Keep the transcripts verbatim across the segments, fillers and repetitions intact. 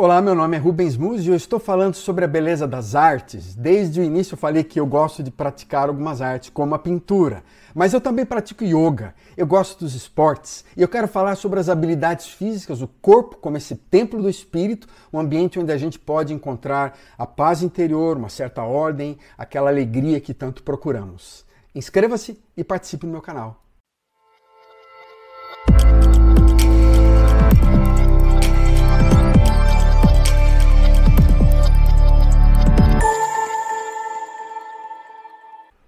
Olá, meu nome é Rubens Musi e eu estou falando sobre a beleza das artes. Desde o início eu falei que eu gosto de praticar algumas artes, como a pintura. Mas eu também pratico yoga, eu gosto dos esportes e eu quero falar sobre as habilidades físicas, o corpo como esse templo do espírito, um ambiente onde a gente pode encontrar a paz interior, uma certa ordem, aquela alegria que tanto procuramos. Inscreva-se e participe do meu canal.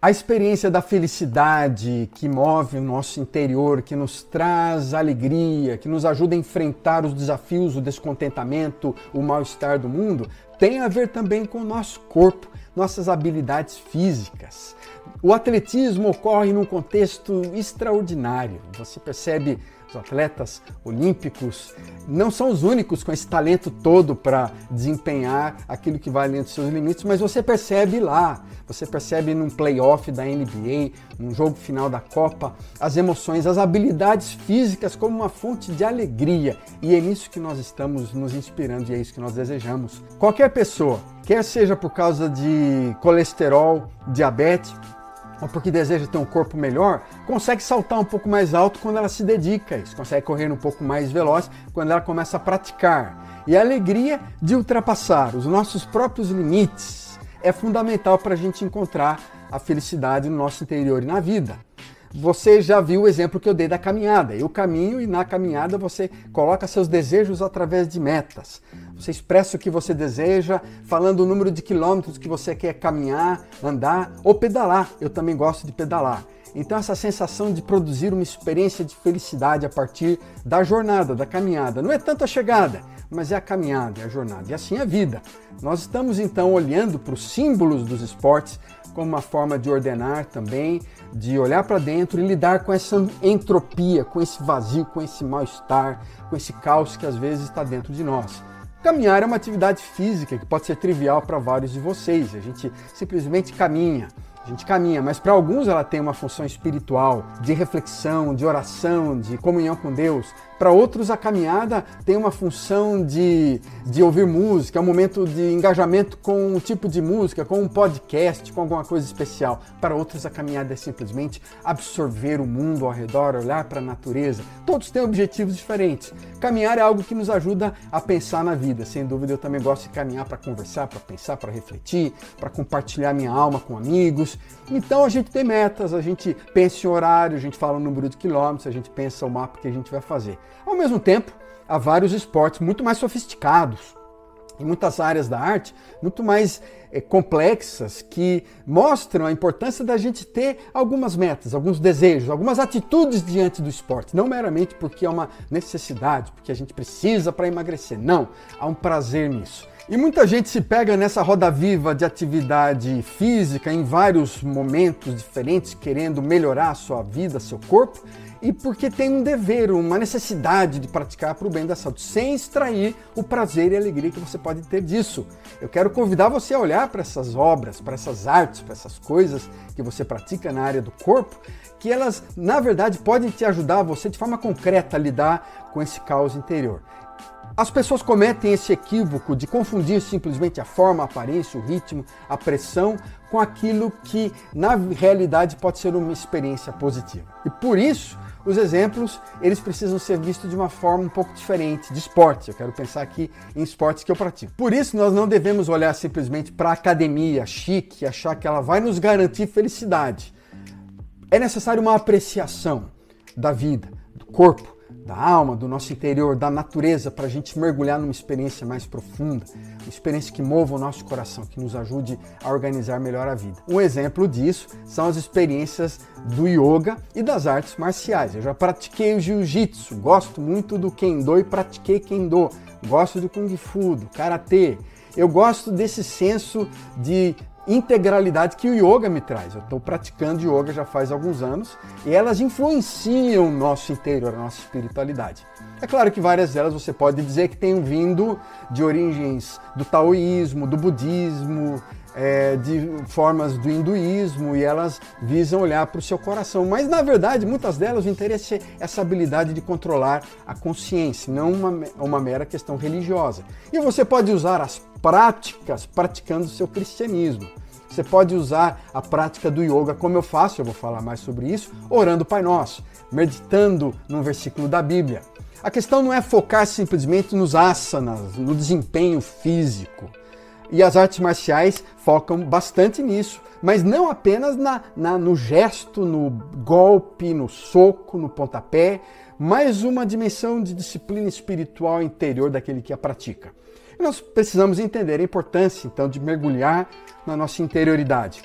A experiência da felicidade que move o nosso interior, que nos traz alegria, que nos ajuda a enfrentar os desafios, o descontentamento, o mal-estar do mundo, tem a ver também com o nosso corpo, nossas habilidades físicas. O atletismo ocorre num contexto extraordinário. Você percebe os atletas olímpicos não são os únicos com esse talento todo para desempenhar aquilo que vai além dos seus limites, mas você percebe lá, você percebe num playoff da N B A, num jogo final da Copa, as emoções, as habilidades físicas como uma fonte de alegria. E é nisso que nós estamos nos inspirando e é isso que nós desejamos. Qualquer pessoa, quer seja por causa de colesterol, diabetes, ou porque deseja ter um corpo melhor, consegue saltar um pouco mais alto quando ela se dedica a isso, consegue correr um pouco mais veloz quando ela começa a praticar. E a alegria de ultrapassar os nossos próprios limites é fundamental para a gente encontrar a felicidade no nosso interior e na vida. Você já viu o exemplo que eu dei da caminhada. Eu caminho e na caminhada você coloca seus desejos através de metas. Você expressa o que você deseja, falando o número de quilômetros que você quer caminhar, andar ou pedalar. Eu também gosto de pedalar. Então essa sensação de produzir uma experiência de felicidade a partir da jornada, da caminhada. Não é tanto a chegada, mas é a caminhada, é a jornada. E assim é a vida. Nós estamos então olhando para os símbolos dos esportes como uma forma de ordenar também, de olhar para dentro e lidar com essa entropia, com esse vazio, com esse mal-estar, com esse caos que às vezes está dentro de nós. Caminhar é uma atividade física que pode ser trivial para vários de vocês. A gente simplesmente caminha. A gente caminha, mas para alguns ela tem uma função espiritual, de reflexão, de oração, de comunhão com Deus. Para outros a caminhada tem uma função de, de ouvir música, é um momento de engajamento com um tipo de música, com um podcast, com alguma coisa especial. Para outros a caminhada é simplesmente absorver o mundo ao redor, olhar para a natureza. Todos têm objetivos diferentes. Caminhar é algo que nos ajuda a pensar na vida. Sem dúvida eu também gosto de caminhar para conversar, para pensar, para refletir, para compartilhar minha alma com amigos. Então a gente tem metas, a gente pensa em horário, a gente fala o número de quilômetros, a gente pensa o mapa que a gente vai fazer. Ao mesmo tempo, há vários esportes muito mais sofisticados, em muitas áreas da arte, muito mais é, complexas, que mostram a importância da gente ter algumas metas, alguns desejos, algumas atitudes diante do esporte. Não meramente porque é uma necessidade, porque a gente precisa para emagrecer. Não, há um prazer nisso. E muita gente se pega nessa roda viva de atividade física em vários momentos diferentes, querendo melhorar a sua vida, seu corpo, e porque tem um dever, uma necessidade de praticar para o bem da saúde, sem extrair o prazer e a alegria que você pode ter disso. Eu quero convidar você a olhar para essas obras, para essas artes, para essas coisas que você pratica na área do corpo, que elas, na verdade, podem te ajudar você de forma concreta a lidar com esse caos interior. As pessoas cometem esse equívoco de confundir simplesmente a forma, a aparência, o ritmo, a pressão com aquilo que, na realidade, pode ser uma experiência positiva. E por isso, os exemplos, eles precisam ser vistos de uma forma um pouco diferente, de esporte. Eu quero pensar aqui em esportes que eu pratico. Por isso, nós não devemos olhar simplesmente para a academia chique e achar que ela vai nos garantir felicidade. É necessário uma apreciação da vida, do corpo, da alma, do nosso interior, da natureza, para a gente mergulhar numa experiência mais profunda, uma experiência que mova o nosso coração, que nos ajude a organizar melhor a vida. Um exemplo disso são as experiências do yoga e das artes marciais. Eu já pratiquei o jiu-jitsu, gosto muito do kendo e pratiquei kendo, gosto do kung fu, do karatê. Eu gosto desse senso de integralidade que o yoga me traz. Eu estou praticando yoga já faz alguns anos e elas influenciam o nosso interior, a nossa espiritualidade. É claro que várias delas você pode dizer que têm vindo de origens do taoísmo, do budismo, é, de formas do hinduísmo, e elas visam olhar para o seu coração. Mas, na verdade, muitas delas, o interesse é essa habilidade de controlar a consciência, não uma, uma mera questão religiosa. E você pode usar as práticas praticando o seu cristianismo. Você pode usar a prática do yoga, como eu faço, eu vou falar mais sobre isso, orando o Pai Nosso, meditando num versículo da Bíblia. A questão não é focar simplesmente nos asanas, no desempenho físico. E as artes marciais focam bastante nisso, mas não apenas na, na, no gesto, no golpe, no soco, no pontapé, mas uma dimensão de disciplina espiritual interior daquele que a pratica. E nós precisamos entender a importância, então, de mergulhar na nossa interioridade.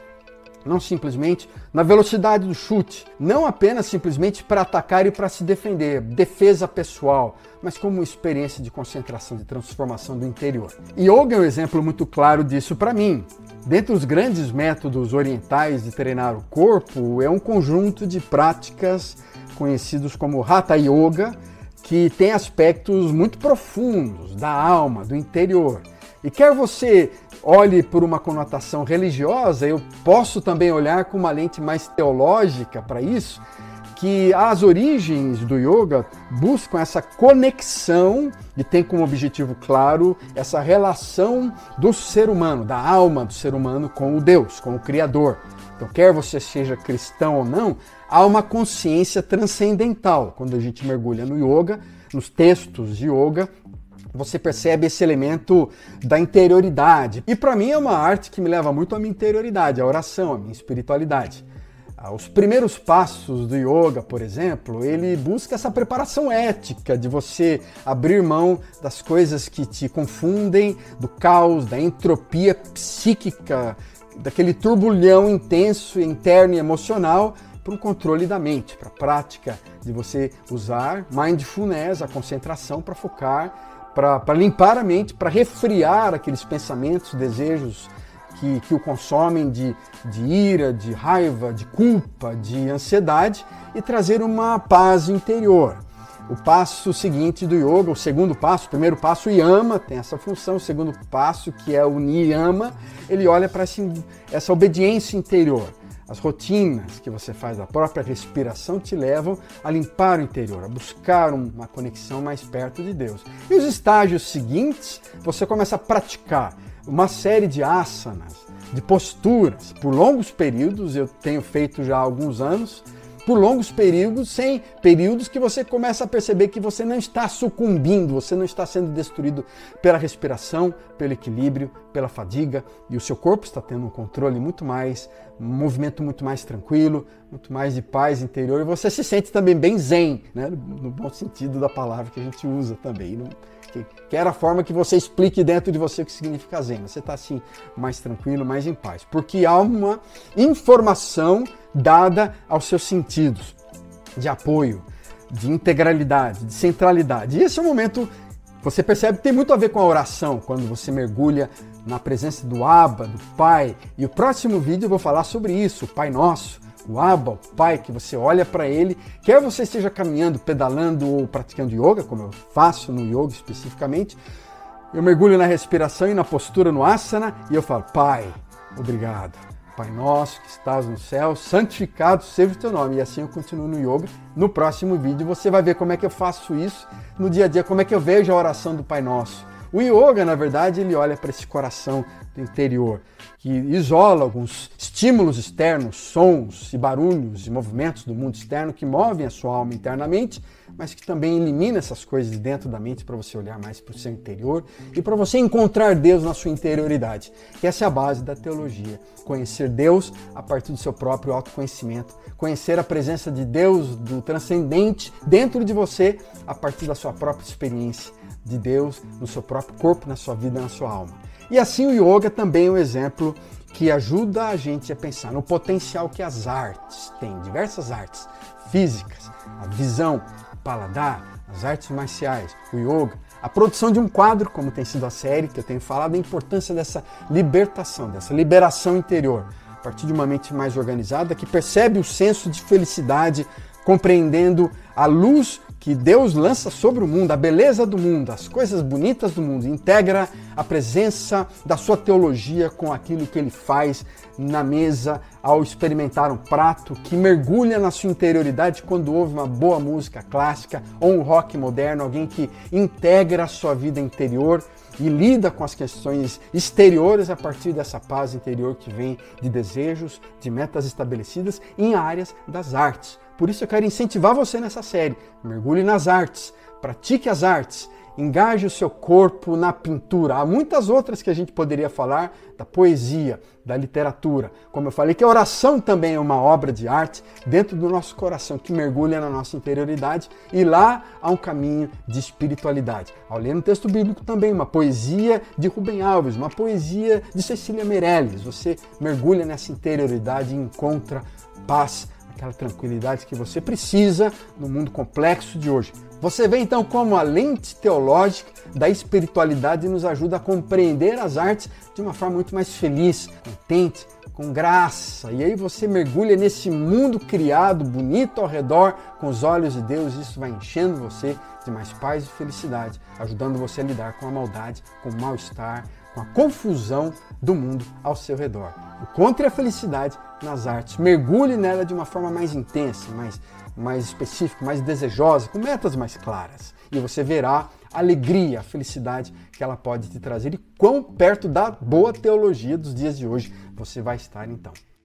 Não simplesmente na velocidade do chute, não apenas simplesmente para atacar e para se defender, defesa pessoal, mas como experiência de concentração, de transformação do interior. Yoga é um exemplo muito claro disso para mim. Dentre os grandes métodos orientais de treinar o corpo, é um conjunto de práticas conhecidos como Hatha Yoga, que tem aspectos muito profundos da alma, do interior. E quer você olhe por uma conotação religiosa, eu posso também olhar com uma lente mais teológica para isso, que as origens do yoga buscam essa conexão e tem como objetivo claro essa relação do ser humano, da alma do ser humano com o Deus, com o Criador. Então, quer você seja cristão ou não, há uma consciência transcendental. Quando a gente mergulha no yoga, nos textos de yoga, você percebe esse elemento da interioridade. E para mim é uma arte que me leva muito à minha interioridade, à oração, à minha espiritualidade. Os primeiros passos do yoga, por exemplo, ele busca essa preparação ética de você abrir mão das coisas que te confundem, do caos, da entropia psíquica, daquele turbilhão intenso, interno e emocional, para o controle da mente, para a prática de você usar mindfulness, a concentração para focar, para limpar a mente, para refriar aqueles pensamentos, desejos que, que o consomem de, de ira, de raiva, de culpa, de ansiedade e trazer uma paz interior. O passo seguinte do yoga, o segundo passo, o primeiro passo, o Yama, tem essa função, o segundo passo, que é o Niyama, ele olha para essa, essa obediência interior. As rotinas que você faz da própria respiração te levam a limpar o interior, a buscar uma conexão mais perto de Deus. E os estágios seguintes, você começa a praticar uma série de asanas, de posturas, por longos períodos, eu tenho feito já há alguns anos, por longos períodos, sem períodos que você começa a perceber que você não está sucumbindo, você não está sendo destruído pela respiração, pelo equilíbrio, pela fadiga, e o seu corpo está tendo um controle muito mais, um movimento muito mais tranquilo, muito mais de paz interior, e você se sente também bem zen, né? No bom sentido da palavra que a gente usa também, não? Que era a forma que você explique dentro de você o que significa zen. Você está assim, mais tranquilo, mais em paz. Porque há uma informação dada aos seus sentidos de apoio, de integralidade, de centralidade. E esse é um momento, você percebe que tem muito a ver com a oração, quando você mergulha na presença do Abba, do Pai. E o próximo vídeo eu vou falar sobre isso, o Pai Nosso. O Abba, o Pai, que você olha para ele, quer você esteja caminhando, pedalando ou praticando yoga, como eu faço no yoga especificamente, eu mergulho na respiração e na postura no asana e eu falo, Pai, obrigado, Pai nosso que estás no céu, santificado seja o teu nome. E assim eu continuo no yoga. No próximo vídeo você vai ver como é que eu faço isso no dia a dia, como é que eu vejo a oração do Pai Nosso. O yoga, na verdade, ele olha para esse coração do interior, que isola alguns estímulos externos, sons e barulhos e movimentos do mundo externo que movem a sua alma internamente, mas que também elimina essas coisas de dentro da mente para você olhar mais para o seu interior e para você encontrar Deus na sua interioridade. E essa é a base da teologia, conhecer Deus a partir do seu próprio autoconhecimento, conhecer a presença de Deus, do transcendente, dentro de você a partir da sua própria experiência de Deus, no seu próprio corpo, na sua vida, na sua alma. E assim o yoga também é um exemplo que ajuda a gente a pensar no potencial que as artes têm, diversas artes físicas, a visão, o paladar, as artes marciais, o yoga, a produção de um quadro, como tem sido a série que eu tenho falado, a importância dessa libertação, dessa liberação interior, a partir de uma mente mais organizada que percebe o senso de felicidade compreendendo a luz que Deus lança sobre o mundo, a beleza do mundo, as coisas bonitas do mundo, integra a presença da sua teologia com aquilo que ele faz na mesa ao experimentar um prato, que mergulha na sua interioridade quando ouve uma boa música clássica ou um rock moderno, alguém que integra a sua vida interior e lida com as questões exteriores a partir dessa paz interior que vem de desejos, de metas estabelecidas em áreas das artes. Por isso eu quero incentivar você nessa série. Mergulhe nas artes, pratique as artes, engaje o seu corpo na pintura. Há muitas outras que a gente poderia falar, da poesia, da literatura. Como eu falei, que a oração também é uma obra de arte dentro do nosso coração, que mergulha na nossa interioridade, e lá há um caminho de espiritualidade. Ao ler um texto bíblico também, uma poesia de Rubem Alves, uma poesia de Cecília Meireles, você mergulha nessa interioridade e encontra paz, aquela tranquilidade que você precisa no mundo complexo de hoje. Você vê então como a lente teológica da espiritualidade nos ajuda a compreender as artes de uma forma muito mais feliz, contente, com graça. E aí você mergulha nesse mundo criado, bonito ao redor, com os olhos de Deus, e isso vai enchendo você de mais paz e felicidade, ajudando você a lidar com a maldade, com o mal-estar, com a confusão do mundo ao seu redor. Encontre a felicidade nas artes, mergulhe nela de uma forma mais intensa, mais, mais específica, mais desejosa, com metas mais claras. E você verá a alegria, a felicidade que ela pode te trazer e quão perto da boa teologia dos dias de hoje você vai estar então.